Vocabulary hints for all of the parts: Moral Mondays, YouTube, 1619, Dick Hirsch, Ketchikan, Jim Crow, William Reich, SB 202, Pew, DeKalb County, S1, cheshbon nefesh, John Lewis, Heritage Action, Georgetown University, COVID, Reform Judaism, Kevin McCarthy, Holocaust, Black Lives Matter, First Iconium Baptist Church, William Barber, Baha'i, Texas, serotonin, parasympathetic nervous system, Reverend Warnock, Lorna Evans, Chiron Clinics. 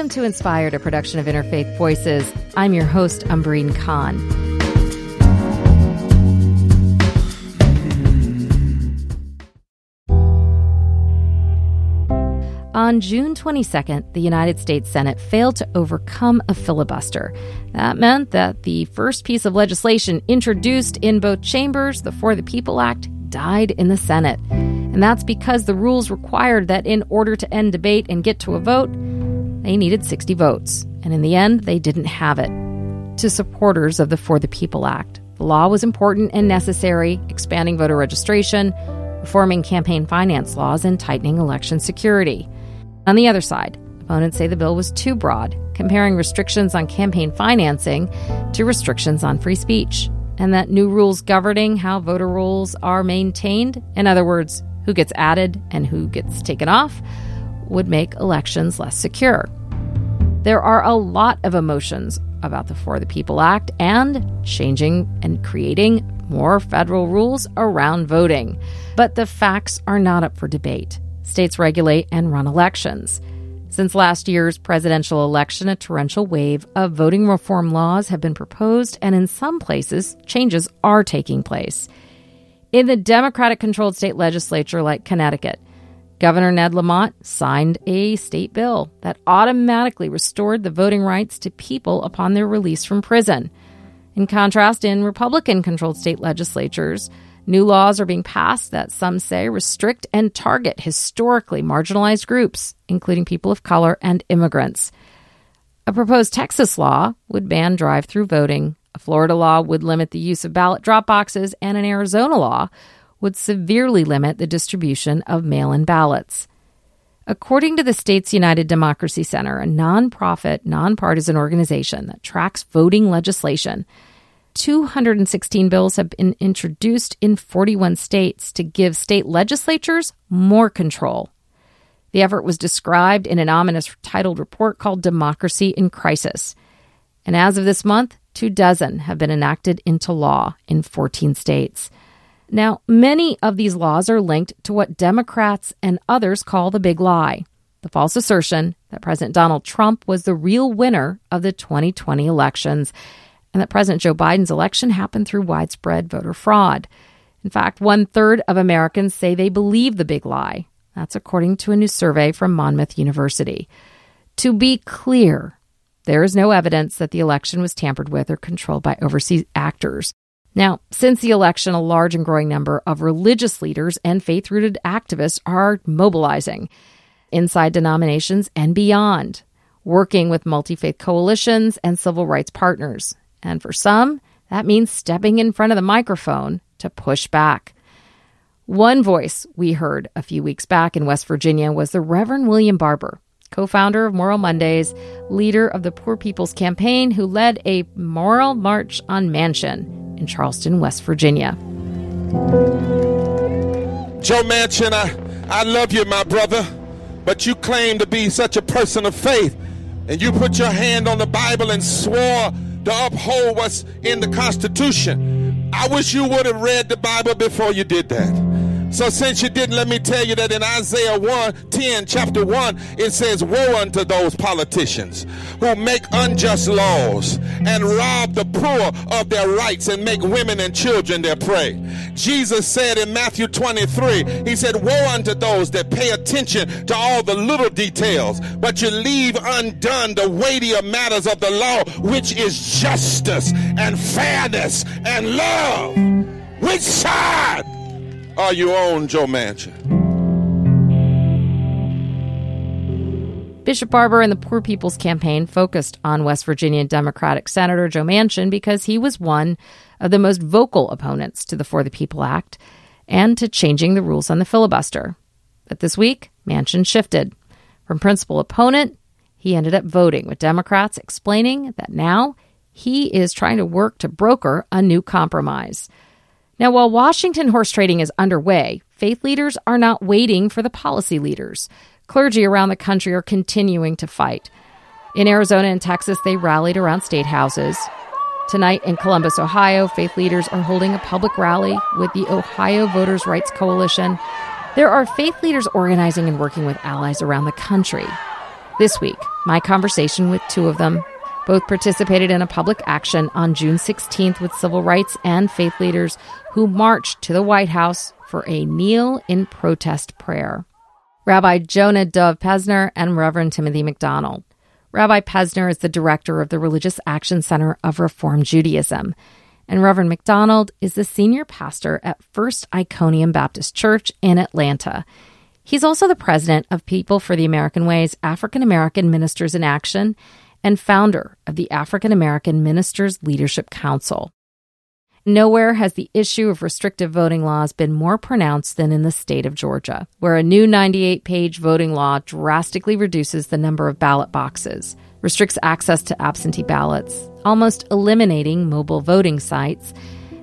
Welcome to Inspired, a production of Interfaith Voices. I'm your host, Umbreen Khan. On June 22nd, the United States Senate failed to overcome a filibuster. That meant that the first piece of legislation introduced in both chambers, the For the People Act, died in the Senate. And that's because the rules required that in order to end debate and get to a vote, they needed 60 votes. And in the end, they didn't have it. To supporters of the For the People Act, the law was important and necessary, expanding voter registration, reforming campaign finance laws, and tightening election security. On the other side, opponents say the bill was too broad, comparing restrictions on campaign financing to restrictions on free speech, and that new rules governing how voter rolls are maintained, in other words, who gets added and who gets taken off, would make elections less secure. There are a lot of emotions about the For the People Act and changing and creating more federal rules around voting. But the facts are not up for debate. States regulate and run elections. Since last year's presidential election, a torrential wave of voting reform laws have been proposed, and in some places, changes are taking place. In the Democratic-controlled state legislature like Connecticut, Governor Ned Lamont signed a state bill that automatically restored the voting rights to people upon their release from prison. In contrast, in Republican-controlled state legislatures, new laws are being passed that some say restrict and target historically marginalized groups, including people of color and immigrants. A proposed Texas law would ban drive-through voting, a Florida law would limit the use of ballot drop boxes, and an Arizona law would severely limit the distribution of mail-in ballots. According to the States United Democracy Center, a nonprofit, nonpartisan organization that tracks voting legislation, 216 bills have been introduced in 41 states to give state legislatures more control. The effort was described in an ominous titled report called Democracy in Crisis. And as of this month, 24 have been enacted into law in 14 states. Now, many of these laws are linked to what Democrats and others call the big lie, the false assertion that President Donald Trump was the real winner of the 2020 elections, and that President Joe Biden's election happened through widespread voter fraud. In fact, 1/3 of Americans say they believe the big lie. That's according to a new survey from Monmouth University. To be clear, there is no evidence that the election was tampered with or controlled by overseas actors. Now, since the election, a large and growing number of religious leaders and faith-rooted activists are mobilizing inside denominations and beyond, working with multi-faith coalitions and civil rights partners. And for some, that means stepping in front of the microphone to push back. One voice we heard a few weeks back in West Virginia was the Reverend William Barber, co-founder of Moral Mondays, leader of the Poor People's Campaign, who led a moral march on Manchin in Charleston, West Virginia. Joe Manchin, I love you, my brother, but you claim to be such a person of faith, and you put your hand on the Bible and swore to uphold what's in the Constitution. I wish you would have read the Bible before you did that. So since you didn't, let me tell you that in Isaiah 1:10, chapter 1, it says, "Woe unto those politicians who make unjust laws and rob the poor of their rights and make women and children their prey." Jesus said in Matthew 23, he said, "Woe unto those that pay attention to all the little details, but you leave undone the weightier matters of the law, which is justice and fairness and love." Which side are you on, Joe Manchin? Bishop Barber and the Poor People's Campaign focused on West Virginia Democratic Senator Joe Manchin because he was one of the most vocal opponents to the For the People Act and to changing the rules on the filibuster. But this week, Manchin shifted. From principal opponent, he ended up voting with Democrats, explaining that now he is trying to work to broker a new compromise. Now, while Washington horse trading is underway, faith leaders are not waiting for the policy leaders. Clergy around the country are continuing to fight. In Arizona and Texas, they rallied around state houses. Tonight in Columbus, Ohio, faith leaders are holding a public rally with the Ohio Voters' Rights Coalition. There are faith leaders organizing and working with allies around the country. This week, my conversation with two of them. Both participated in a public action on June 16th with civil rights and faith leaders who marched to the White House for a kneel in protest prayer. Rabbi Jonah Dov Pesner and Reverend Timothy McDonald. Rabbi Pesner is the director of the Religious Action Center of Reform Judaism, and Reverend McDonald is the senior pastor at First Iconium Baptist Church in Atlanta. He's also the president of People for the American Way's African American Ministers in Action and founder of the African American Ministers Leadership Council. Nowhere has the issue of restrictive voting laws been more pronounced than in the state of Georgia, where a new 98-page voting law drastically reduces the number of ballot boxes, restricts access to absentee ballots, almost eliminating mobile voting sites,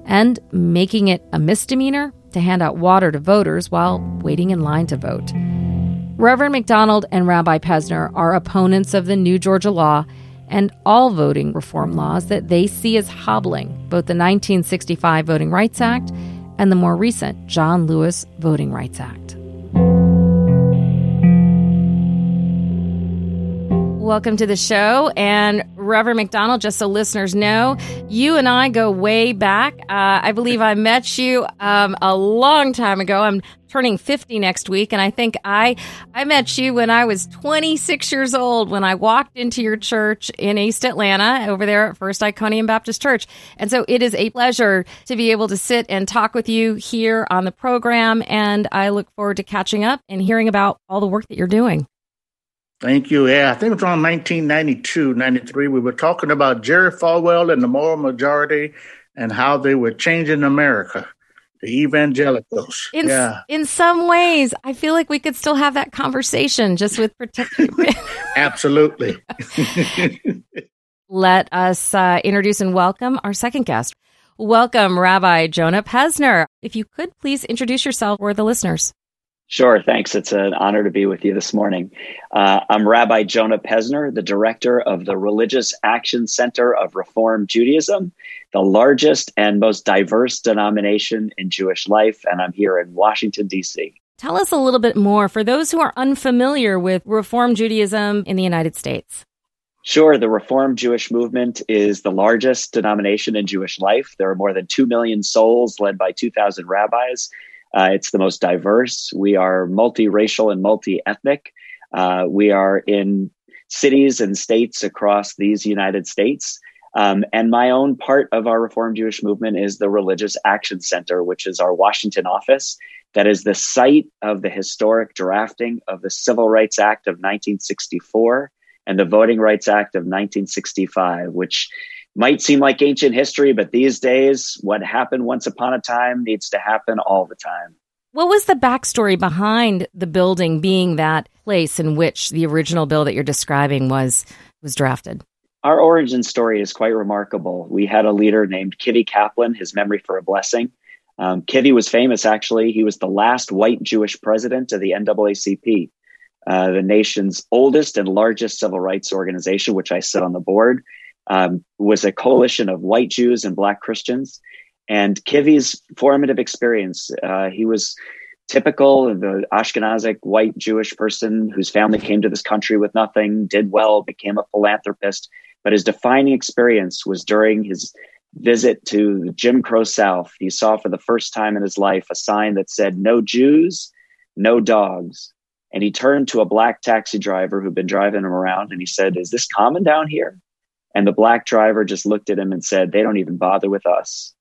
and making it a misdemeanor to hand out water to voters while waiting in line to vote. Reverend McDonald and Rabbi Pesner are opponents of the new Georgia law and all voting reform laws that they see as hobbling both the 1965 Voting Rights Act and the more recent John Lewis Voting Rights Act. Welcome to the show. And Reverend McDonald, just so listeners know, you and I go way back. I believe I met you a long time ago. I'm turning 50 next week, and I think I met you when I was 26 years old when I walked into your church in East Atlanta over there at First Iconium Baptist Church. And so it is a pleasure to be able to sit and talk with you here on the program, and I look forward to catching up and hearing about all the work that you're doing. Thank you. Yeah, I think it was around 1992, 93. We were talking about Jerry Falwell and the moral majority and how they were changing America, the evangelicals. In some ways, I feel like we could still have that conversation just with particular. Absolutely. Let us introduce and welcome our second guest. Welcome, Rabbi Jonah Pesner. If you could please introduce yourself for the listeners. Sure, thanks. It's an honor to be with you this morning. I'm Rabbi Jonah Pesner, the director of the Religious Action Center of Reform Judaism, the largest and most diverse denomination in Jewish life, and I'm here in Washington, D.C. Tell us a little bit more for those who are unfamiliar with Reform Judaism in the United States. Sure. The Reform Jewish movement is the largest denomination in Jewish life. There are more than 2 million souls led by 2,000 rabbis. It's the most diverse. We are multiracial and multi-ethnic. We are in cities and states across these United States. And my own part of our Reform Jewish movement is the Religious Action Center, which is our Washington office. That is the site of the historic drafting of the Civil Rights Act of 1964 and the Voting Rights Act of 1965, which might seem like ancient history, but these days, what happened once upon a time needs to happen all the time. What was the backstory behind the building being that place in which the original bill that you're describing was drafted? Our origin story is quite remarkable. We had a leader named Kivie Kaplan, his memory for a blessing. Kivie was famous, actually. He was the last white Jewish president of the NAACP, the nation's oldest and largest civil rights organization, which I sit on the board. Was a coalition of white Jews and Black Christians. And Kivie's formative experience, he was typical of the Ashkenazic white Jewish person whose family came to this country with nothing, did well, became a philanthropist. But his defining experience was during his visit to the Jim Crow South. He saw for the first time in his life a sign that said, "No Jews, no dogs." And he turned to a Black taxi driver who'd been driving him around and he said, "Is this common down here?" And the Black driver just looked at him and said, "They don't even bother with us."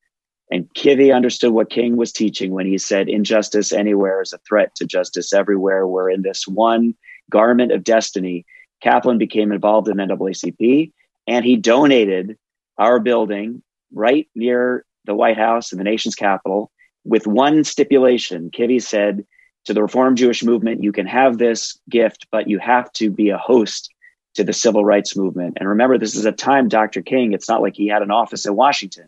And Kivie understood what King was teaching when he said, "Injustice anywhere is a threat to justice everywhere. We're in this one garment of destiny." Kaplan became involved in NAACP, and he donated our building right near the White House and the nation's capital with one stipulation. Kivie said to the Reform Jewish movement, "You can have this gift, but you have to be a host to the civil rights movement." And remember, this is a time, Dr. King, it's not like he had an office in Washington.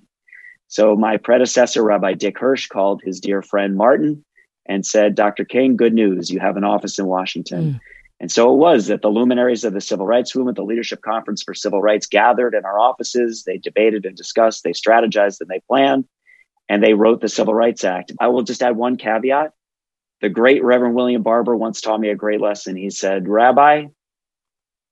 So my predecessor, Rabbi Dick Hirsch, called his dear friend Martin and said, "Dr. King, good news, you have an office in Washington." And so it was that the luminaries of the civil rights movement, the Leadership Conference for Civil Rights, gathered in our offices. They debated and discussed, they strategized and they planned, and they wrote the Civil Rights Act. I will just add one caveat. The great Reverend William Barber once taught me a great lesson. He said, "Rabbi,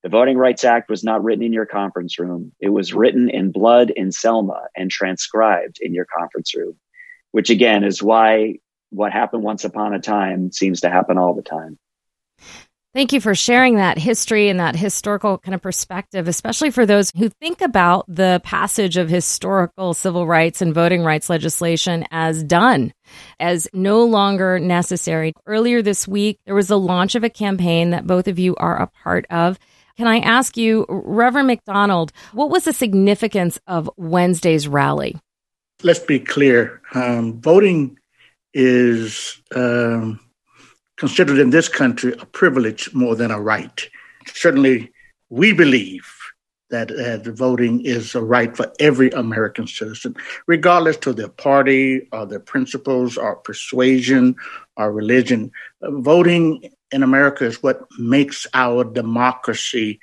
The Voting Rights Act was not written in your conference room. It was written in blood in Selma and transcribed in your conference room, which again is why what happened once upon a time seems to happen all the time. Thank you for sharing that history and that historical kind of perspective, especially for those who think about the passage of historical civil rights and voting rights legislation as done, as no longer necessary. Earlier this week, there was the launch of a campaign that both of you are a part of. Can I ask you, Reverend McDonald, what was the significance of Wednesday's rally? Let's be clear. Voting is considered in this country a privilege more than a right. Certainly, we believe that the voting is a right for every American citizen, regardless to their party or their principles or persuasion or religion. Voting in America is what makes our democracy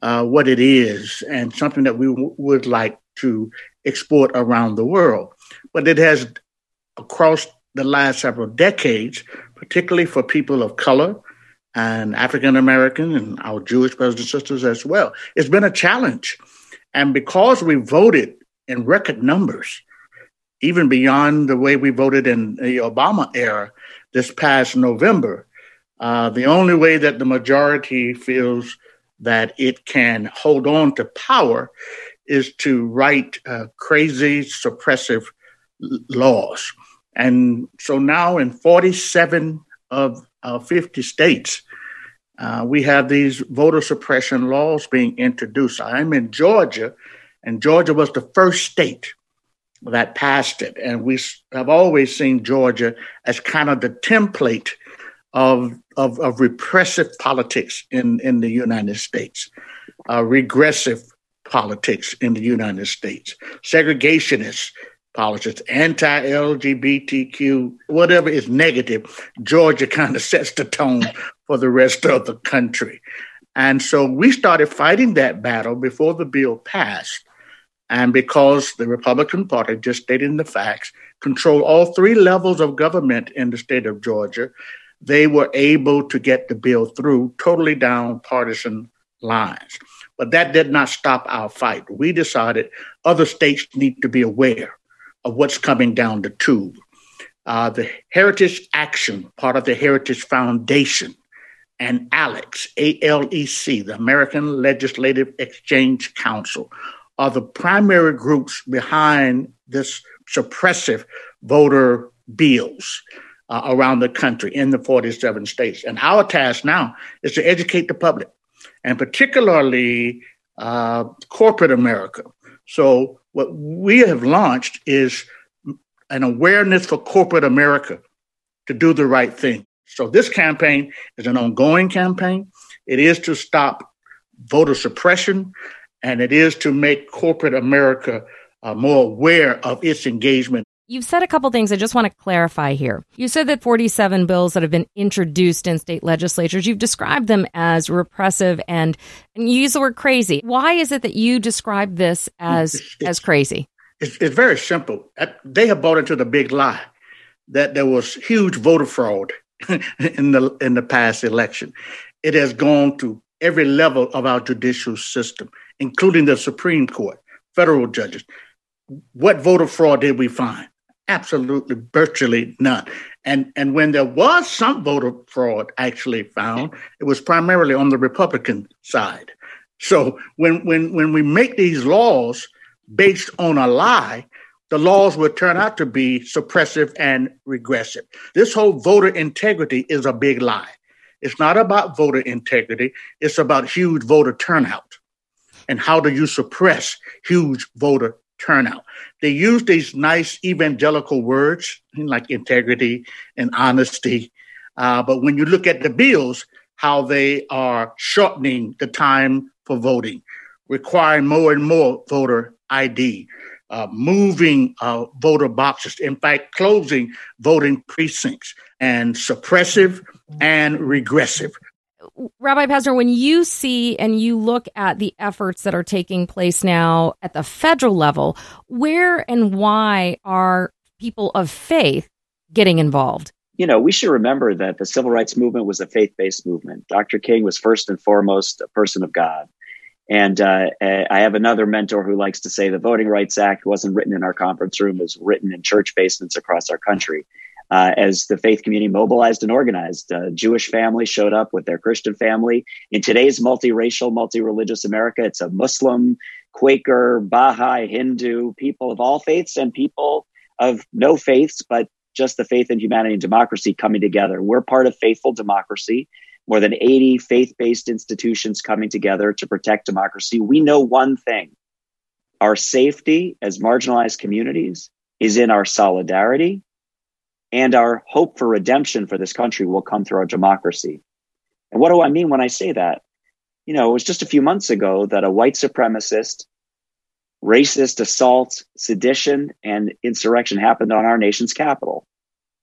what it is, and something that we would like to export around the world. But it has, across the last several decades, particularly for people of color and African American and our Jewish brothers and sisters as well, it's been a challenge. And because we voted in record numbers, even beyond the way we voted in the Obama era this past November, the only way that the majority feels that it can hold on to power is to write crazy, suppressive laws. And so now in 47 of 50 states, we have these voter suppression laws being introduced. I'm in Georgia, and Georgia was the first state that passed it. And we have always seen Georgia as kind of the template of repressive politics in the United States, regressive politics in the United States, segregationist politics, anti-LGBTQ, whatever is negative, Georgia kind of sets the tone for the rest of the country. And so we started fighting that battle before the bill passed. And because the Republican Party, just stating the facts, controlled all three levels of government in the state of Georgia, they were able to get the bill through totally down partisan lines. But that did not stop our fight. We decided other states need to be aware of what's coming down the tube. The Heritage Action, part of the Heritage Foundation, and ALEC, A-L-E-C, the American Legislative Exchange Council, are the primary groups behind this suppressive voter bills around the country in the 47 states. And our task now is to educate the public, and particularly corporate America. So what we have launched is an awareness for corporate America to do the right thing. So this campaign is an ongoing campaign. It is to stop voter suppression, and it is to make corporate America more aware of its engagement. You've said a couple things I just want to clarify here. You said that 47 bills that have been introduced in state legislatures, you've described them as repressive and you use the word crazy. Why is it that you describe this as crazy? It's very simple. They have bought into the big lie that there was huge voter fraud in the past election. It has gone to every level of our judicial system, including the Supreme Court, federal judges. What voter fraud did we find? Absolutely, virtually none. And when there was some voter fraud actually found, it was primarily on the Republican side. So when we make these laws based on a lie, the laws will turn out to be suppressive and regressive. This whole voter integrity is a big lie. It's not about voter integrity. It's about huge voter turnout. And how do you suppress huge voter turnout? They use these nice evangelical words like integrity and honesty. But when you look at the bills, how they are shortening the time for voting, requiring more and more voter ID, moving voter boxes, in fact, closing voting precincts, and suppressive and regressive. Rabbi Pesner, when you see and you look at the efforts that are taking place now at the federal level, where and why are people of faith getting involved you know, we should remember that the civil rights movement was a faith-based movement. Dr. King was first and foremost a person of God. And I have another mentor who likes to say the Voting Rights Act wasn't written in our conference room, it was written in church basements across our country. As the faith community mobilized and organized, Jewish families showed up with their Christian family. In today's multiracial, multi-religious America, it's a Muslim, Quaker, Baha'i, Hindu, people of all faiths and people of no faiths, but just the faith in humanity and democracy coming together. We're part of faithful democracy, more than 80 faith-based institutions coming together to protect democracy. We know one thing. Our safety as marginalized communities is in our solidarity. And our hope for redemption for this country will come through our democracy. And what do I mean when I say that? You know, it was just a few months ago that a white supremacist, racist assault, sedition, and insurrection happened on our nation's capital.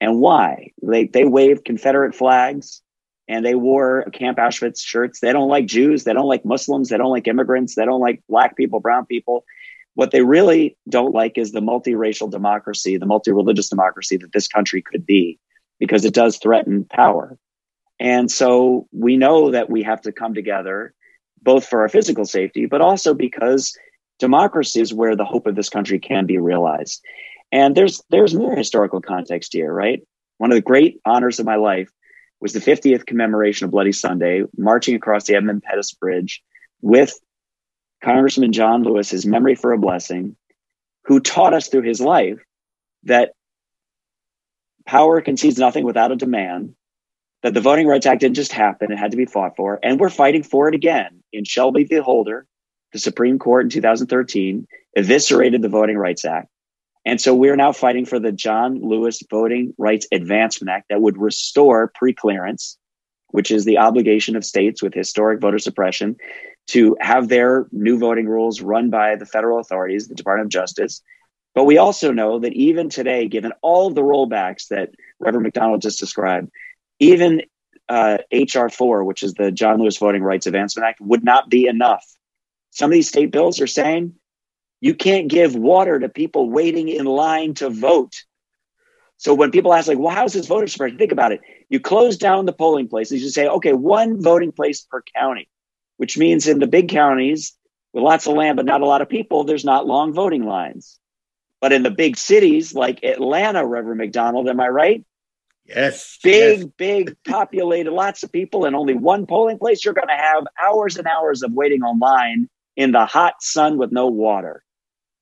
And why? They waved Confederate flags and they wore Camp Auschwitz shirts. They don't like Jews. They don't like Muslims. They don't like immigrants. They don't like Black people, brown people. What they really don't like is the multiracial democracy, the multireligious democracy that this country could be, because it does threaten power. And so we know that we have to come together, both for our physical safety, but also because democracy is where the hope of this country can be realized. And there's more historical context here, right? One of the great honors of my life was the 50th commemoration of Bloody Sunday, marching across the Edmund Pettus Bridge with Congressman John Lewis, his memory for a blessing, who taught us through his life that power concedes nothing without a demand, that the Voting Rights Act didn't just happen, it had to be fought for, and we're fighting for it again. In Shelby v. Holder, the Supreme Court in 2013 eviscerated the Voting Rights Act. And so we're now fighting for the John Lewis Voting Rights Advancement Act that would restore preclearance, which is the obligation of states with historic voter suppression to have their new voting rules run by the federal authorities, the Department of Justice. But we also know that even today, given all the rollbacks that Reverend McDonald just described, even H.R. 4, which is the John Lewis Voting Rights Advancement Act, would not be enough. Some of these state bills are saying you can't give water to people waiting in line to vote. So when people ask, like, well, how's this voter suppression? Think about it. You close down the polling places. You say, okay, one voting place per county, which means in the big counties with lots of land, but not a lot of people, there's not long voting lines. But in the big cities like Atlanta, Reverend McDonald, am I right? Yes. Big, populated, lots of people, and only one polling place. You're going to have hours and hours of waiting online in the hot sun with no water.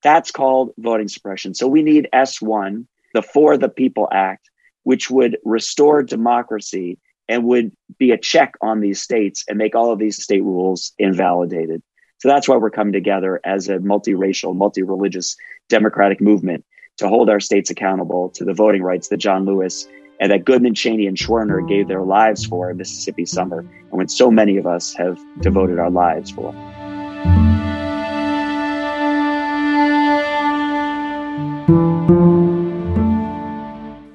That's called voting suppression. So we need S1. The For the People Act, which would restore democracy and would be a check on these states and make all of these state rules invalidated. So that's why we're coming together as a multiracial, multi-religious democratic movement to hold our states accountable to the voting rights that John Lewis and that Goodman, Cheney, and Schwerner gave their lives for in Mississippi summer, and when so many of us have devoted our lives for.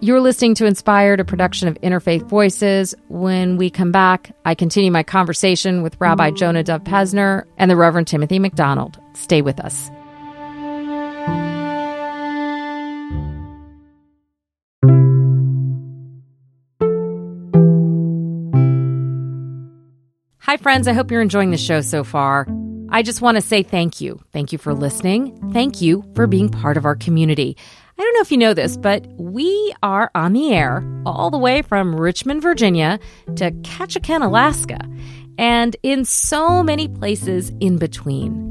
You're listening to Inspired, a production of Interfaith Voices. When we come back, I continue my conversation with Rabbi Jonah Dov Pesner and the Reverend Timothy McDonald. Stay with us. Hi, friends. I hope you're enjoying the show so far. I just want to say thank you. Thank you for listening. Thank you for being part of our community. I don't know if you know this, but we are on the air all the way from Richmond, Virginia to Ketchikan, Alaska, and in so many places in between.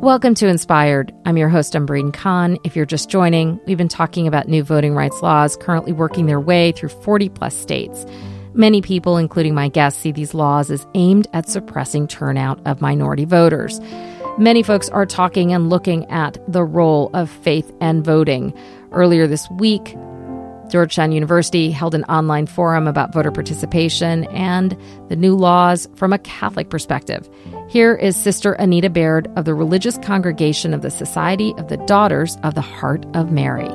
Welcome to Inspired. I'm your host, Umbreen Khan. If you're just joining, we've been talking about new voting rights laws currently working their way through 40-plus states. Many people, including my guests, see these laws as aimed at suppressing turnout of minority voters. Many folks are talking and looking at the role of faith and voting. Earlier this week, Georgetown University held an online forum about voter participation and the new laws from a Catholic perspective. Here is Sister Anita Baird of the Religious Congregation of the Society of the Daughters of the Heart of Mary.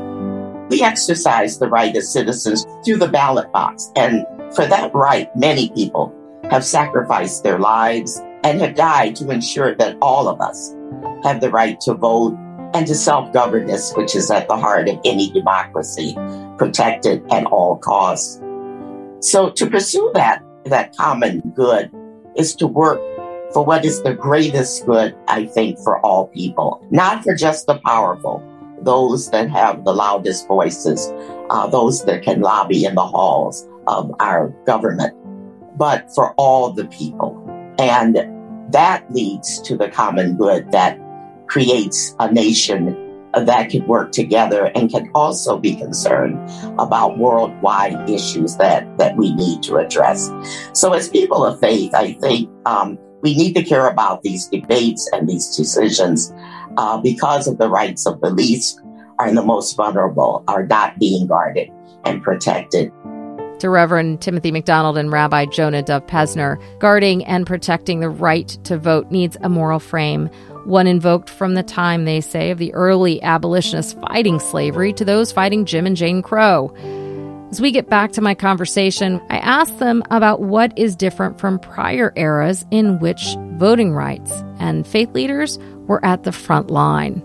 We exercise the right as citizens through the ballot box, and for that right, many people have sacrificed their lives and have died to ensure that all of us have the right to vote and to self-governance, which is at the heart of any democracy, protected at all costs. So to pursue that common good is to work for what is the greatest good, I think, for all people, not for just the powerful, those that have the loudest voices, those that can lobby in the halls of our government, but for all the people. And that leads to the common good that creates a nation that can work together and can also be concerned about worldwide issues that we need to address. So as people of faith, I think we need to care about these debates and these decisions because of the rights of the least are the most vulnerable, are not being guarded and protected. To Reverend Timothy McDonald and Rabbi Jonah Dov Pesner, guarding and protecting the right to vote needs a moral frame, one invoked from the time, they say, of the early abolitionists fighting slavery to those fighting Jim and Jane Crow. As we get back to my conversation, I asked them about what is different from prior eras in which voting rights and faith leaders were at the front line.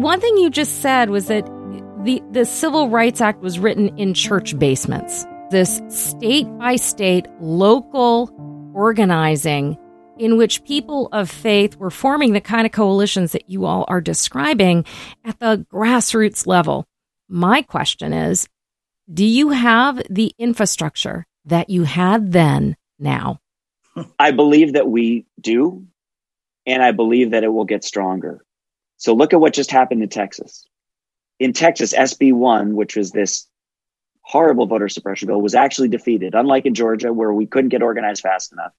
One thing you just said was that the Civil Rights Act was written in church basements. This state-by-state, local organizing in which people of faith were forming the kind of coalitions that you all are describing at the grassroots level. My question is, do you have the infrastructure that you had then now? I believe that we do, and I believe that it will get stronger. So look at what just happened in Texas. In Texas, SB 1, which was this horrible voter suppression bill, was actually defeated, unlike in Georgia, where we couldn't get organized fast enough.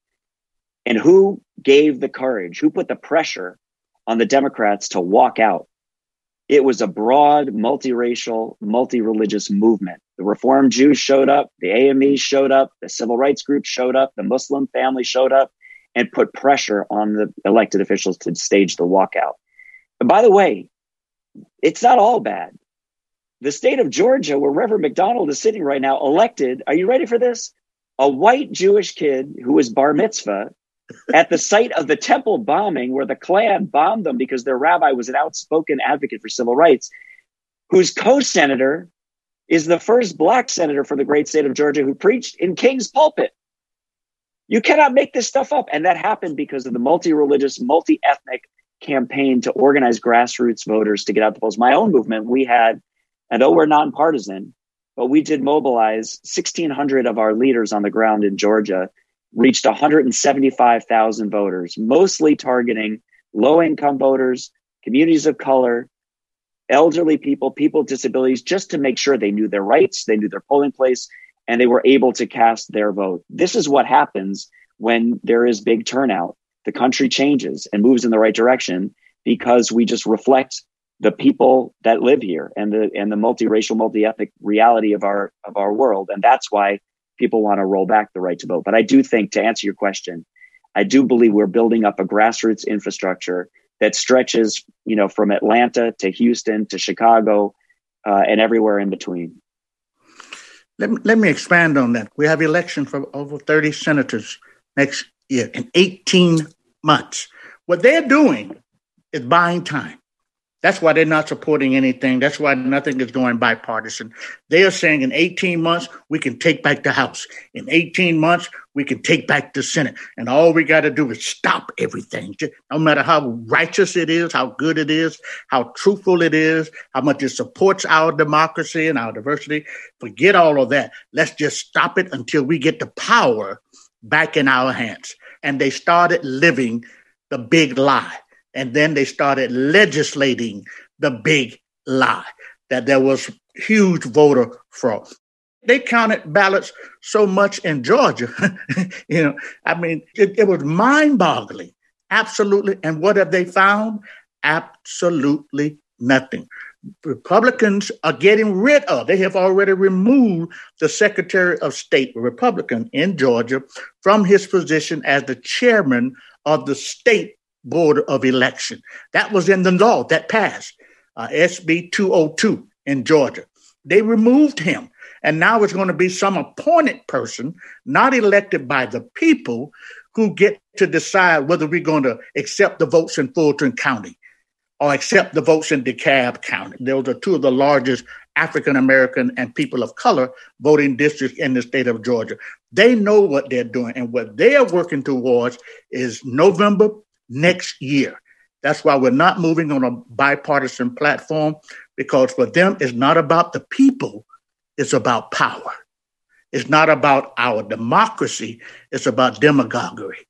And who gave the courage? Who put the pressure on the Democrats to walk out? It was a broad, multiracial, multi-religious movement. The Reform Jews showed up, the AME showed up, the civil rights group showed up, the Muslim family showed up, and put pressure on the elected officials to stage the walkout. And by the way, it's not all bad. The state of Georgia, where Reverend McDonald is sitting right now, elected, are you ready for this? A white Jewish kid who was bar mitzvah at the site of the temple bombing, where the Klan bombed them because their rabbi was an outspoken advocate for civil rights, whose co-senator is the first black senator for the great state of Georgia who preached in King's pulpit. You cannot make this stuff up. And that happened because of the multi-religious, multi-ethnic campaign to organize grassroots voters to get out the polls. My own movement, we had, and though we're nonpartisan, but we did mobilize 1,600 of our leaders on the ground in Georgia, reached 175,000 voters, mostly targeting low-income voters, communities of color, elderly people, people with disabilities, just to make sure they knew their rights, they knew their polling place, and they were able to cast their vote. This is what happens when there is big turnout. The country changes and moves in the right direction because we just reflect the people that live here and the multiracial, multi-ethnic reality of our world. And that's why people want to roll back the right to vote. But I do think, to answer your question, I do believe we're building up a grassroots infrastructure that stretches, from Atlanta to Houston to Chicago and everywhere in between. Let me expand on that. We have elections for over 30 senators next year in 18 months. What they're doing is buying time. That's why they're not supporting anything. That's why nothing is going bipartisan. They are saying in 18 months, we can take back the House. In 18 months, we can take back the Senate. And all we got to do is stop everything. No matter how righteous it is, how good it is, how truthful it is, how much it supports our democracy and our diversity, forget all of that. Let's just stop it until we get the power back in our hands. And they started living the big lie. And then they started legislating the big lie, that there was huge voter fraud. They counted ballots so much in Georgia. It was mind-boggling, absolutely. And what have they found? Absolutely nothing. Republicans are getting rid of, they have already removed the Secretary of State, a Republican in Georgia, from his position as the chairman of the state Board of Election. That was in the law that passed, SB 202 in Georgia. They removed him. And now it's going to be some appointed person, not elected by the people, who get to decide whether we're going to accept the votes in Fulton County or accept the votes in DeKalb County. Those are two of the largest African-American and people of color voting districts in the state of Georgia. They know what they're doing. And what they are working towards is November next year. That's why we're not moving on a bipartisan platform, because for them, it's not about the people. It's about power. It's not about our democracy. It's about demagoguery.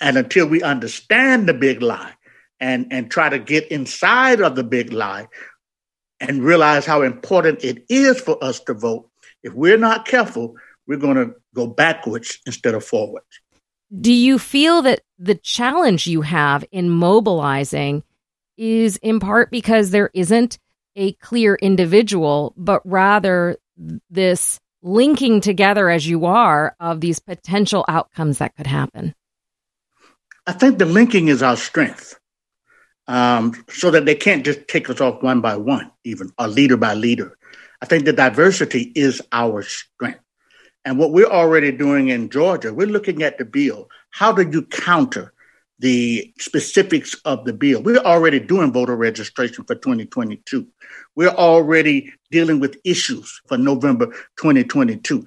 And until we understand the big lie and try to get inside of the big lie and realize how important it is for us to vote, if we're not careful, we're going to go backwards instead of forwards. Do you feel that the challenge you have in mobilizing is in part because there isn't a clear individual, but rather this linking together as you are of these potential outcomes that could happen? I think the linking is our strength, so that they can't just take us off one by one, even, or leader by leader. I think the diversity is our strength. And what we're already doing in Georgia, we're looking at the bill. How do you counter the specifics of the bill? We're already doing voter registration for 2022. We're already dealing with issues for November 2022.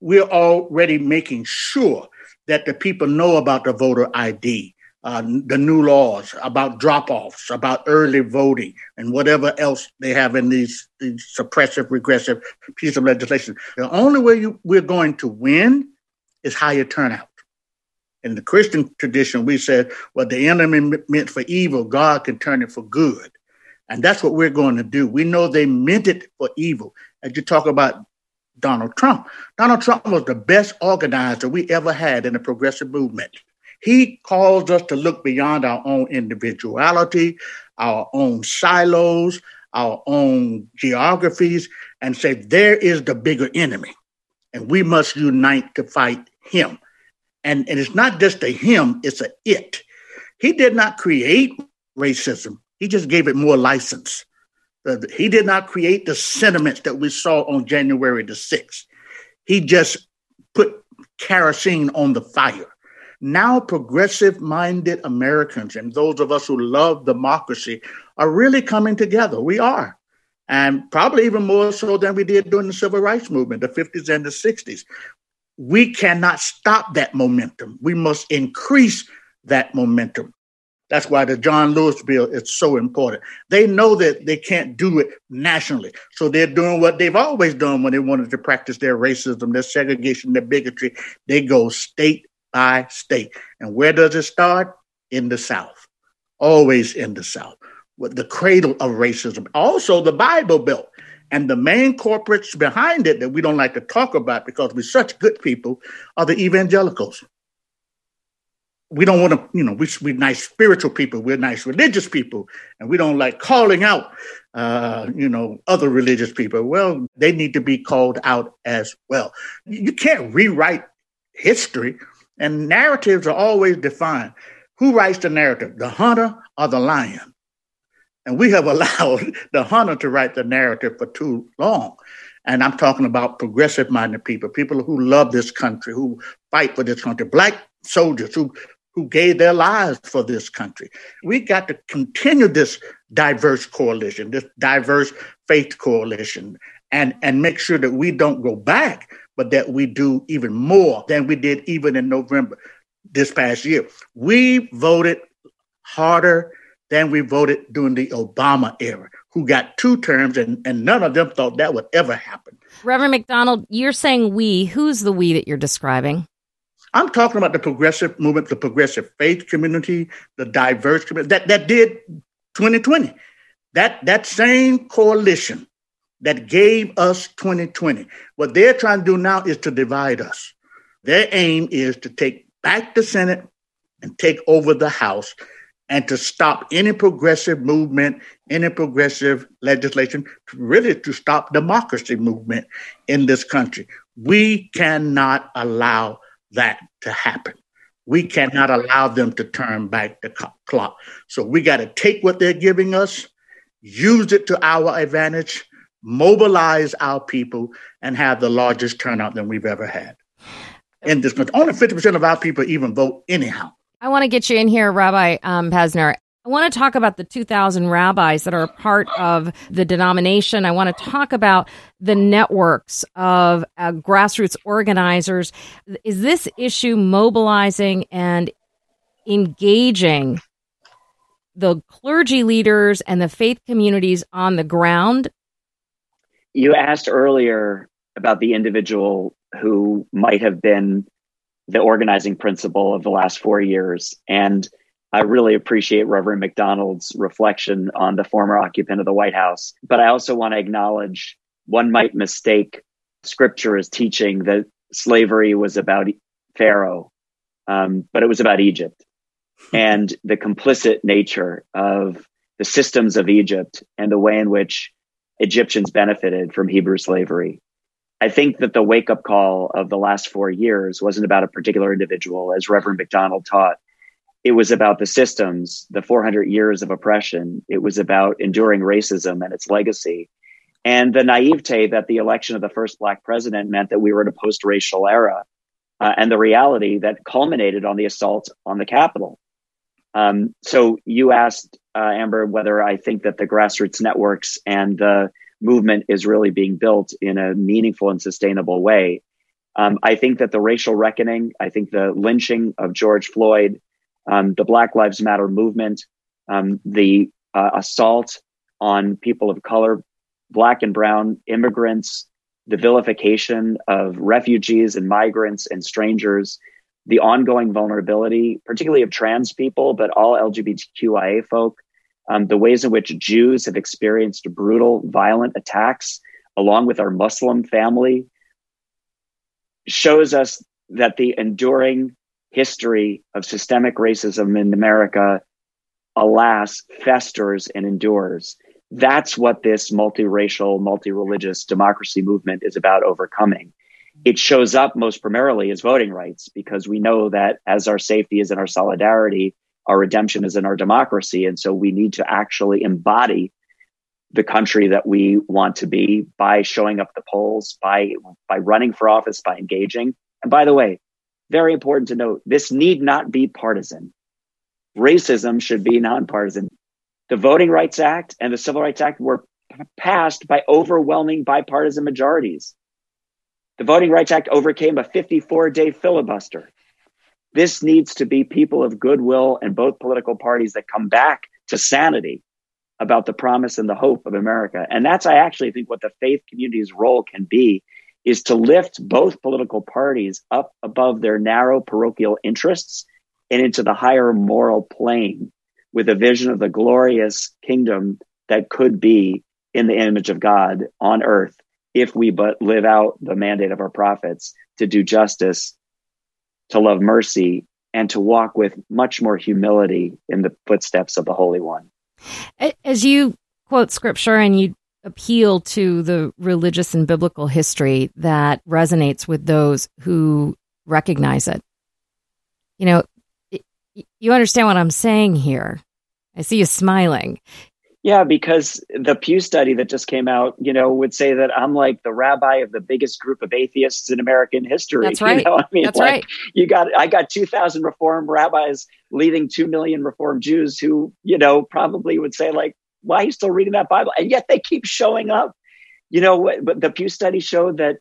We're already making sure that the people know about the voter ID, the new laws about drop-offs, about early voting, and whatever else they have in these suppressive, regressive pieces of legislation. The only way we're going to win is higher turnout. In the Christian tradition, we said, what the enemy meant for evil, God can turn it for good. And that's what we're going to do. We know they meant it for evil. As you talk about Donald Trump was the best organizer we ever had in the progressive movement. He calls us to look beyond our own individuality, our own silos, our own geographies, and say, there is the bigger enemy, and we must unite to fight him. And it's not just a him, it's an it. He did not create racism. He just gave it more license. He did not create the sentiments that we saw on January the 6th. He just put kerosene on the fire. Now, progressive-minded Americans and those of us who love democracy are really coming together. We are, and probably even more so than we did during the Civil Rights Movement, the 50s and the 60s. We cannot stop that momentum. We must increase that momentum. That's why the John Lewis bill is so important. They know that they can't do it nationally, so they're doing what they've always done when they wanted to practice their racism, their segregation, their bigotry. They go state by state. And where does it start? In the South. Always in the South. With the cradle of racism. Also the Bible Belt. And the main corporates behind it that we don't like to talk about because we're such good people are the evangelicals. We don't want to, we're nice spiritual people. We're nice religious people. And we don't like calling out, other religious people. Well, they need to be called out as well. You can't rewrite history. And narratives are always defined. Who writes the narrative, the hunter or the lion? And we have allowed the hunter to write the narrative for too long. And I'm talking about progressive-minded people, people who love this country, who fight for this country, Black soldiers who gave their lives for this country. We got to continue this diverse coalition, this diverse faith coalition, and make sure that we don't go back, but that we do even more than we did even in November this past year. We voted harder than we voted during the Obama era, who got two terms, and none of them thought that would ever happen. Reverend McDonald, you're saying we. Who's the we that you're describing? I'm talking about the progressive movement, the progressive faith community, the diverse community that did 2020. That same coalition that gave us 2020. What they're trying to do now is to divide us. Their aim is to take back the Senate and take over the House, and to stop any progressive movement, any progressive legislation, really to stop democracy movement in this country. We cannot allow that to happen. We cannot allow them to turn back the clock. So we got to take what they're giving us, use it to our advantage, mobilize our people, and have the largest turnout than we've ever had in this country. Only 50% of our people even vote anyhow. I want to get you in here, Rabbi Pesner. I want to talk about the 2,000 rabbis that are a part of the denomination. I want to talk about the networks of grassroots organizers. Is this issue mobilizing and engaging the clergy leaders and the faith communities on the ground? You asked earlier about the individual who might have been the organizing principle of the last 4 years. And I really appreciate Reverend McDonald's reflection on the former occupant of the White House. But I also want to acknowledge one might mistake scripture as teaching that slavery was about Pharaoh, but it was about Egypt and the complicit nature of the systems of Egypt and the way in which Egyptians benefited from Hebrew slavery. I think that the wake-up call of the last 4 years wasn't about a particular individual, as Reverend McDonald taught. It was about the systems, the 400 years of oppression. It was about enduring racism and its legacy. And the naivete that the election of the first Black president meant that we were in a post-racial era, and the reality that culminated on the assault on the Capitol. So you asked, Amber, whether I think that the grassroots networks and the movement is really being built in a meaningful and sustainable way. I think that the racial reckoning, I think the lynching of George Floyd, the Black Lives Matter movement, the assault on people of color, Black and brown immigrants, the vilification of refugees and migrants and strangers, the ongoing vulnerability, particularly of trans people, but all LGBTQIA folk, the ways in which Jews have experienced brutal, violent attacks, along with our Muslim family, shows us that the enduring history of systemic racism in America, alas, festers and endures. That's what this multiracial, multi-religious democracy movement is about overcoming. It shows up most primarily as voting rights, because we know that as our safety is in our solidarity, our redemption is in our democracy. And so we need to actually embody the country that we want to be by showing up the polls, by running for office, by engaging. And by the way, very important to note, this need not be partisan. Racism should be nonpartisan. The Voting Rights Act and the Civil Rights Act were passed by overwhelming bipartisan majorities. The Voting Rights Act overcame a 54-day filibuster. This needs to be people of goodwill and both political parties that come back to sanity about the promise and the hope of America. And that's, I actually think, what the faith community's role can be, is to lift both political parties up above their narrow parochial interests and into the higher moral plane with a vision of the glorious kingdom that could be in the image of God on earth, if we but live out the mandate of our prophets to do justice, to love mercy, and to walk with much more humility in the footsteps of the Holy One. As you quote scripture and you appeal to the religious and biblical history that resonates with those who recognize it, you know, you understand what I'm saying here. I see you smiling. Yeah, because the Pew study that just came out, you know, would say that I'm like the rabbi of the biggest group of atheists in American history. That's right. You know what I mean? That's like, right. I got 2,000 Reform rabbis leading 2 million Reform Jews who, you know, probably would say like, why are you still reading that Bible? And yet they keep showing up. You know, the Pew study showed that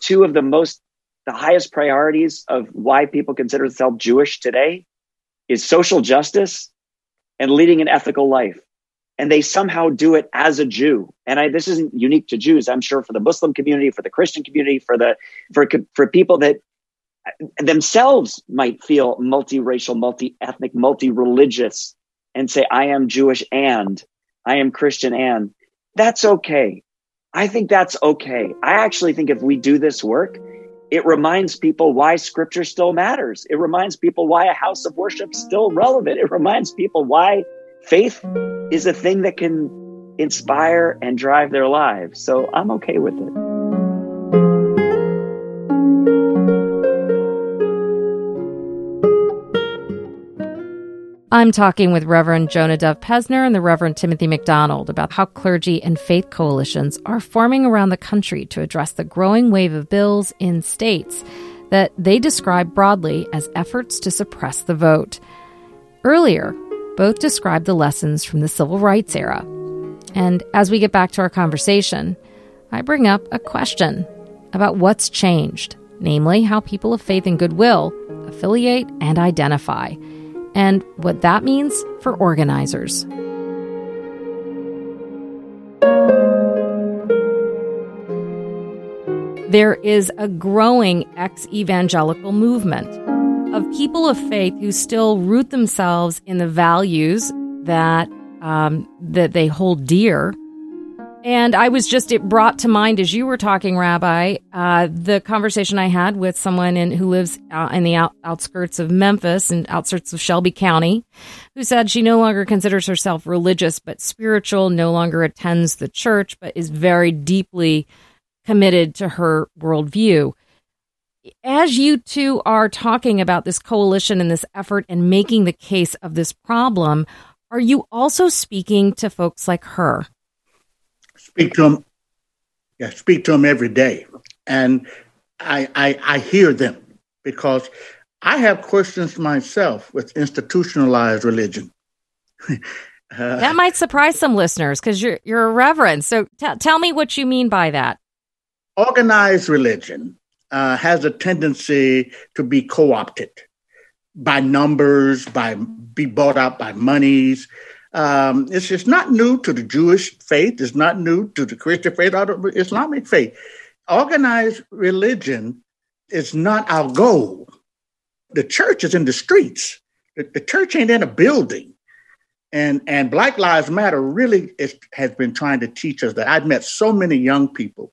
two of the highest priorities of why people consider themselves Jewish today is social justice and leading an ethical life. And they somehow do it as a Jew. And this isn't unique to Jews. I'm sure for the Muslim community, for the Christian community, for people that themselves might feel multiracial, multi-ethnic, multi-religious and say, I am Jewish and I am Christian and that's okay. I think that's okay. I actually think if we do this work, it reminds people why scripture still matters. It reminds people why a house of worship is still relevant. It reminds people why faith is a thing that can inspire and drive their lives. So I'm okay with it. I'm talking with Reverend Jonah Dov Pesner and the Reverend Timothy McDonald about how clergy and faith coalitions are forming around the country to address the growing wave of bills in states that they describe broadly as efforts to suppress the vote. Earlier, both described the lessons from the civil rights era. And as we get back to our conversation, I bring up a question about what's changed, namely how people of faith and goodwill affiliate and identify, and what that means for organizers. There is a growing ex-evangelical movement of people of faith who still root themselves in the values that they hold dear. And it brought to mind, as you were talking, Rabbi, the conversation I had with someone who lives in the outskirts of Memphis and outskirts of Shelby County, who said she no longer considers herself religious but spiritual, no longer attends the church, but is very deeply committed to her worldview. As you two are talking about this coalition and this effort and making the case of this problem, are you also speaking to folks like her? Speak to them every day. And I hear them because I have questions myself with institutionalized religion. That might surprise some listeners because you're a reverend. So tell me what you mean by that. Organized religion has a tendency to be co-opted by numbers, be bought out by monies. It's just not new to the Jewish faith. It's not new to the Christian faith or the Islamic faith. Organized religion is not our goal. The church is in the streets. The church ain't in a building. And Black Lives Matter really has been trying to teach us that. I've met so many young people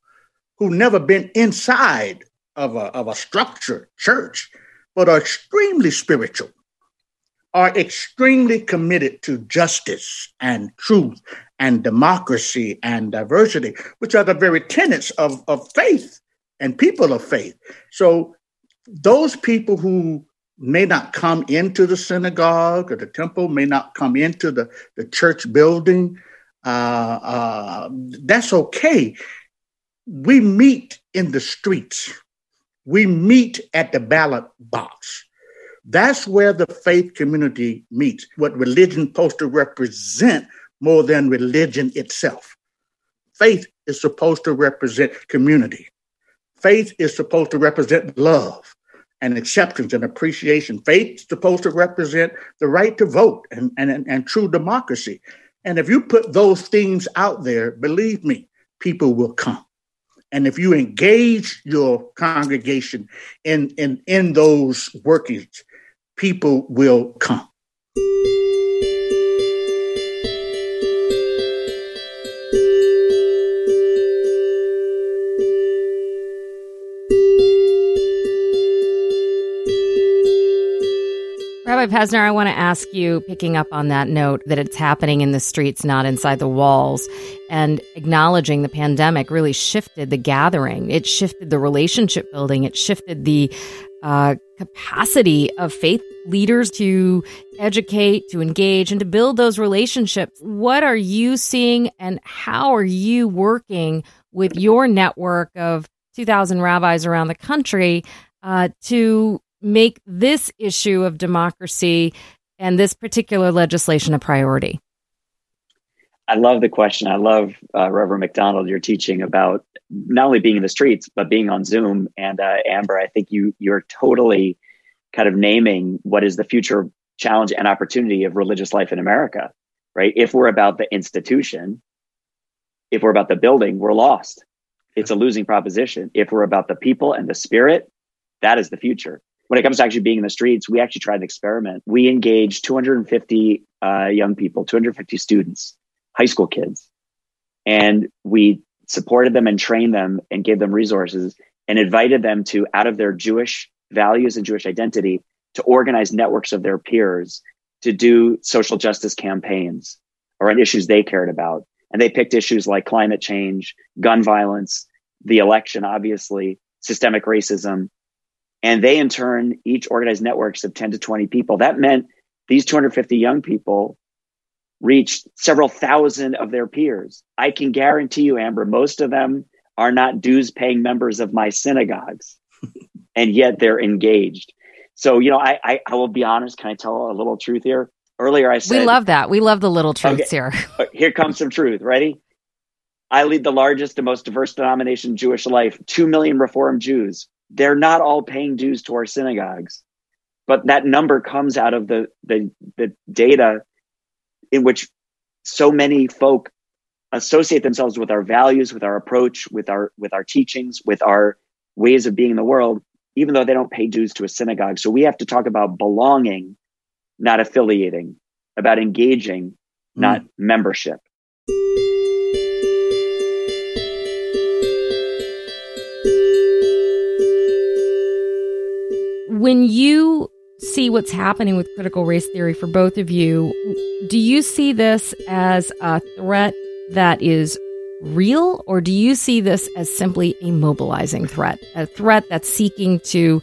who've never been inside of a structured church, but are extremely spiritual, are extremely committed to justice and truth and democracy and diversity, which are the very tenets of faith and people of faith. So those people who may not come into the synagogue or the temple, may not come into the church building, that's okay. We meet in the streets. We meet at the ballot box. That's where the faith community meets, what religion is supposed to represent more than religion itself. Faith is supposed to represent community. Faith is supposed to represent love and acceptance and appreciation. Faith is supposed to represent the right to vote and true democracy. And if you put those things out there, believe me, people will come. And if you engage your congregation in those workings, people will come. Rabbi Pesner, I want to ask you, picking up on that note, that it's happening in the streets, not inside the walls, and acknowledging the pandemic really shifted the gathering. It shifted the relationship building. It shifted the capacity of faith leaders to educate, to engage, and to build those relationships. What are you seeing, and how are you working with your network of 2,000 rabbis around the country to make this issue of democracy and this particular legislation a priority? I love the question. I love, Reverend McDonald, your teaching about not only being in the streets, but being on Zoom. And Amber, I think you're totally kind of naming what is the future challenge and opportunity of religious life in America, right? If we're about the institution, if we're about the building, we're lost. It's a losing proposition. If we're about the people and the spirit, that is the future. When it comes to actually being in the streets, we actually tried an experiment. We engaged 250 young people, 250 students, high school kids, and we supported them and trained them and gave them resources and invited them to, out of their Jewish values and Jewish identity, to organize networks of their peers, to do social justice campaigns around issues they cared about. And they picked issues like climate change, gun violence, the election, obviously, systemic racism. And they, in turn, each organized networks of 10 to 20 people. That meant these 250 young people reached several thousand of their peers. I can guarantee you, Amber, most of them are not dues-paying members of my synagogues, and yet they're engaged. So, you know, I will be honest. Can I tell a little truth here? Earlier, I said— We love that. We love the little truths here. Here comes some truth. Ready? I lead the largest and most diverse denomination, Jewish Life, 2 million Reform Jews. They're not all paying dues to our synagogues, but that number comes out of the data in which so many folk associate themselves with our values, with our approach, with our teachings, with our ways of being in the world, even though they don't pay dues to a synagogue. So we have to talk about belonging, not affiliating, about engaging, not membership. When you see what's happening with critical race theory for both of you, do you see this as a threat that is real, or do you see this as simply a mobilizing threat, a threat that's seeking to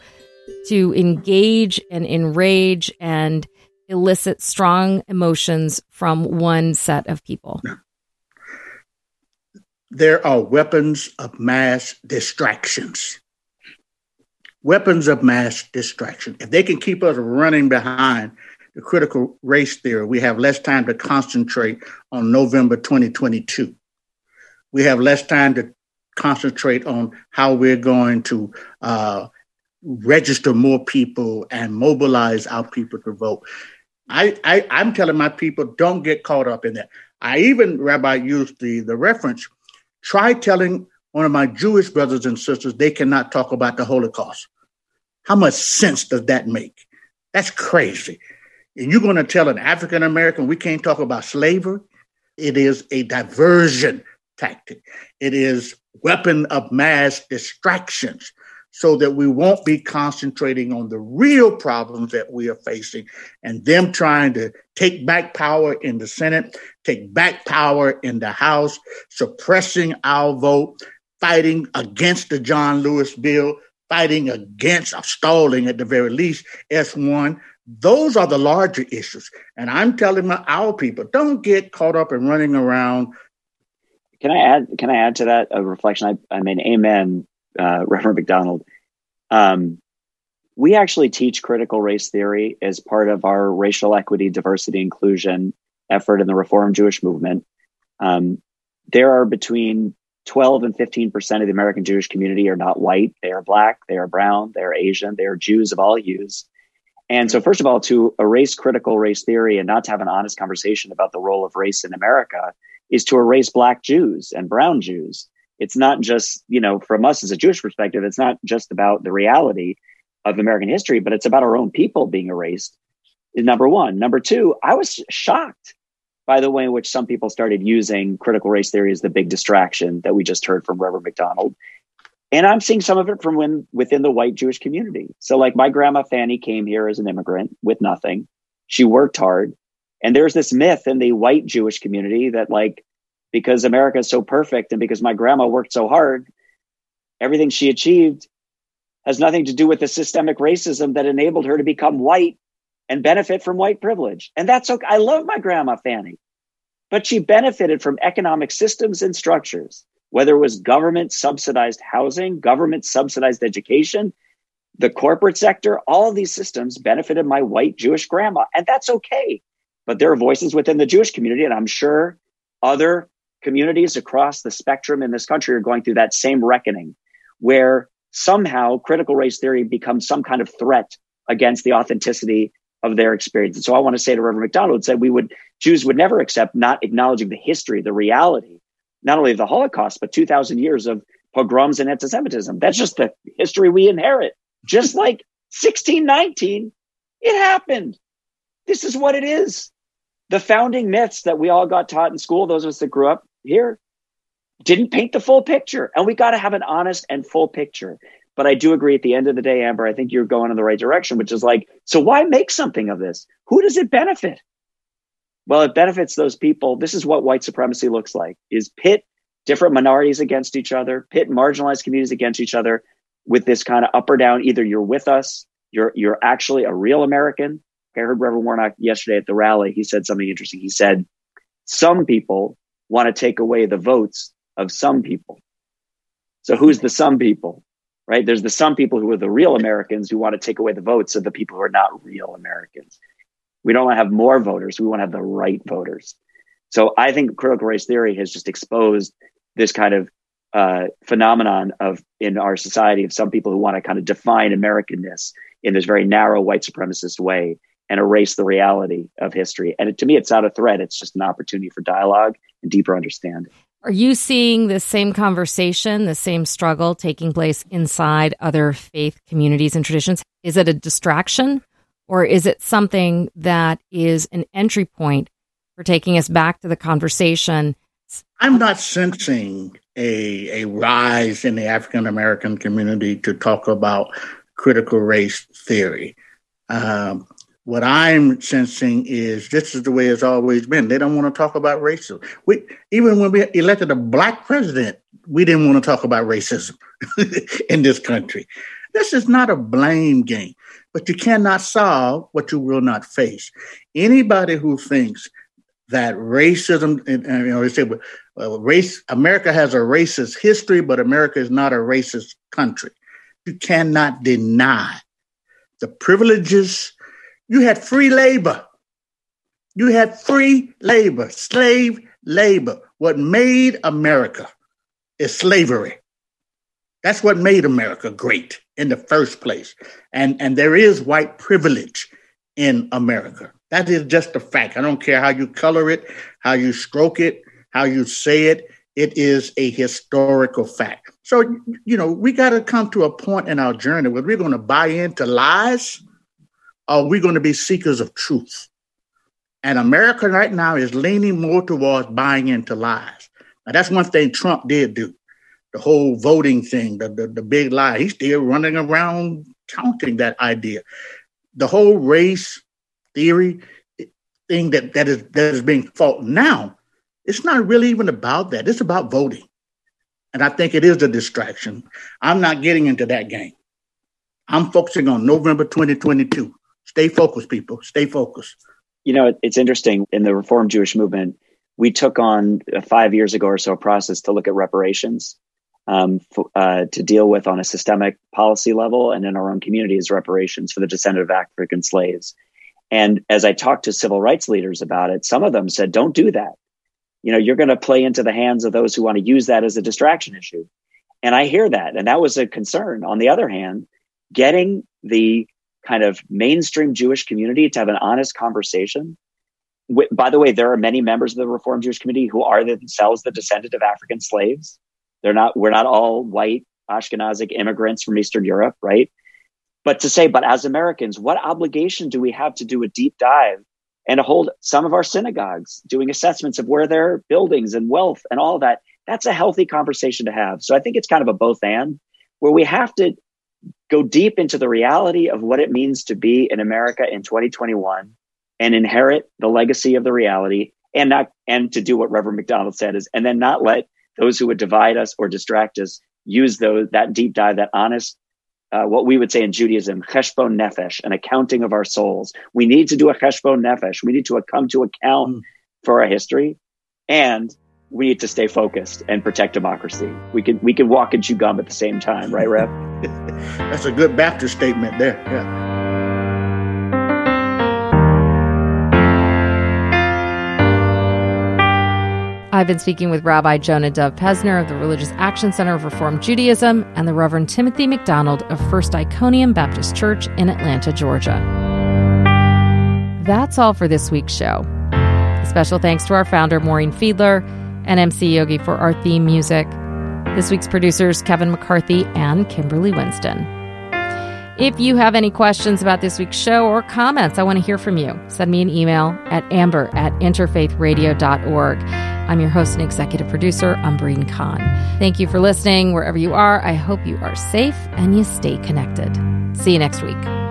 engage and enrage and elicit strong emotions from one set of people? There are weapons of mass distractions. Weapons of mass distraction. If they can keep us running behind the critical race theory, we have less time to concentrate on November 2022. We have less time to concentrate on how we're going to register more people and mobilize our people to vote. I'm telling my people, don't get caught up in that. I even, Rabbi, used the reference, try telling one of my Jewish brothers and sisters, they cannot talk about the Holocaust. How much sense does that make? That's crazy. And you're going to tell an African American we can't talk about slavery? It is a diversion tactic. It is weapon of mass distractions so that we won't be concentrating on the real problems that we are facing and them trying to take back power in the Senate, take back power in the House, suppressing our vote, fighting against the John Lewis bill, fighting against, or stalling at the very least, S1. Those are the larger issues. And I'm telling our people, don't get caught up in running around. Can I add to that a reflection? I mean, amen, Reverend McDonald. We actually teach critical race theory as part of our racial equity, diversity, inclusion effort in the Reform Jewish movement. There are between 12 and 15% of the American Jewish community are not white. They are Black, they are brown, they are Asian, they are Jews of all hues. And so first of all, to erase critical race theory and not to have an honest conversation about the role of race in America is to erase Black Jews and brown Jews. It's not just, you know, from us as a Jewish perspective, it's not just about the reality of American history, but it's about our own people being erased, is number one. Number two, I was shocked by the way in which some people started using critical race theory as the big distraction that we just heard from Reverend McDonald. And I'm seeing some of it from within the white Jewish community. So like my grandma Fanny came here as an immigrant with nothing. She worked hard. And there's this myth in the white Jewish community that like, because America is so perfect and because my grandma worked so hard, everything she achieved has nothing to do with the systemic racism that enabled her to become white and benefit from white privilege. And that's okay. I love my grandma Fanny, but she benefited from economic systems and structures, whether it was government subsidized housing, government subsidized education, the corporate sector, all of these systems benefited my white Jewish grandma. And that's okay. But there are voices within the Jewish community, and I'm sure Other communities across the spectrum in this country are going through that same reckoning, where somehow critical race theory becomes some kind of threat against the authenticity of their experience. And so I want to say to Reverend McDonald, said Jews would never accept not acknowledging the history, the reality, not only of the Holocaust, but 2,000 years of pogroms and anti-Semitism. That's just the history we inherit. Just like 1619, it happened. This is what it is. The founding myths that we all got taught in school, those of us that grew up here, didn't paint the full picture. And we got to have an honest and full picture. But I do agree at the end of the day, Amber, I think you're going in the right direction, which is like, so why make something of this? Who does it benefit? Well, it benefits those people. This is what white supremacy looks like, is pit different minorities against each other, pit marginalized communities against each other with this kind of up or down, either you're with us, you're actually a real American. I heard Reverend Warnock yesterday at the rally. He said something interesting. He said, some people want to take away the votes of some people. So who's the some people, right? There's the some people who are the real Americans who want to take away the votes of the people who are not real Americans. We don't want to have more voters. We want to have the right voters. So I think critical race theory has just exposed this kind of phenomenon of in our society of some people who want to kind of define Americanness in this very narrow white supremacist way and erase the reality of history. And to me, it's not a threat. It's just an opportunity for dialogue and deeper understanding. Are you seeing the same conversation, the same struggle taking place inside other faith communities and traditions? Is it a distraction, or is it something that is an entry point for taking us back to the conversation? I'm not sensing a rise in the African-American community to talk about critical race theory. What I'm sensing is this is the way it's always been. They don't want to talk about racism. Even when we elected a black president, we didn't want to talk about racism in this country. This is not a blame game, but you cannot solve what you will not face. Anybody who thinks that racism, they say, America has a racist history, but America is not a racist country. You cannot deny the privileges. You had free labor. You had free labor, slave labor. What made America is slavery. That's what made America great in the first place. And there is white privilege in America. That is just a fact. I don't care how you color it, how you stroke it, how you say it. It is a historical fact. So, we got to come to a point in our journey where we're going to buy into lies, or we're going to be seekers of truth. And America right now is leaning more towards buying into lies. Now, that's one thing Trump did do. The whole voting thing, the big lie. He's still running around counting that idea. The whole race theory thing that is being fought now, it's not really even about that. It's about voting. And I think it is a distraction. I'm not getting into that game. I'm focusing on November 2022. Stay focused, people. Stay focused. It's interesting. In the Reform Jewish movement, we took on 5 years ago or so a process to look at reparations to deal with on a systemic policy level and in our own communities, reparations for the descent of African slaves. And as I talked to civil rights leaders about it, some of them said, don't do that. You're going to play into the hands of those who want to use that as a distraction issue. And I hear that. And that was a concern. On the other hand, getting the kind of mainstream Jewish community to have an honest conversation. By the way, there are many members of the Reform Jewish community who are themselves the descendant of African slaves. We're not all white Ashkenazic immigrants from Eastern Europe, right? But as Americans, what obligation do we have to do a deep dive and to hold some of our synagogues doing assessments of where their buildings and wealth and all that? That's a healthy conversation to have. So I think it's kind of a both and, where we have to go deep into the reality of what it means to be in America in 2021 and inherit the legacy of the reality and to do what Reverend McDonald said and then not let those who would divide us or distract us use that deep dive, that honest, what we would say in Judaism, cheshbon nefesh, an accounting of our souls. We need to do a cheshbon nefesh. We need to come to account for our history, and we need to stay focused and protect democracy. We can walk and chew gum at the same time, right, Rev? That's a good Baptist statement there, yeah. I've been speaking with Rabbi Jonah Dov Pesner of the Religious Action Center of Reform Judaism and the Reverend Timothy McDonald of First Iconium Baptist Church in Atlanta, Georgia. That's all for this week's show. A special thanks to our founder, Maureen Fiedler, and MC Yogi for our theme music. This week's producers, Kevin McCarthy and Kimberly Winston. If you have any questions about this week's show or comments, I want to hear from you. Send me an email at amber@interfaithradio.org. I'm your host and executive producer, Umbreen Khan. Thank you for listening wherever you are. I hope you are safe and you stay connected. See you next week.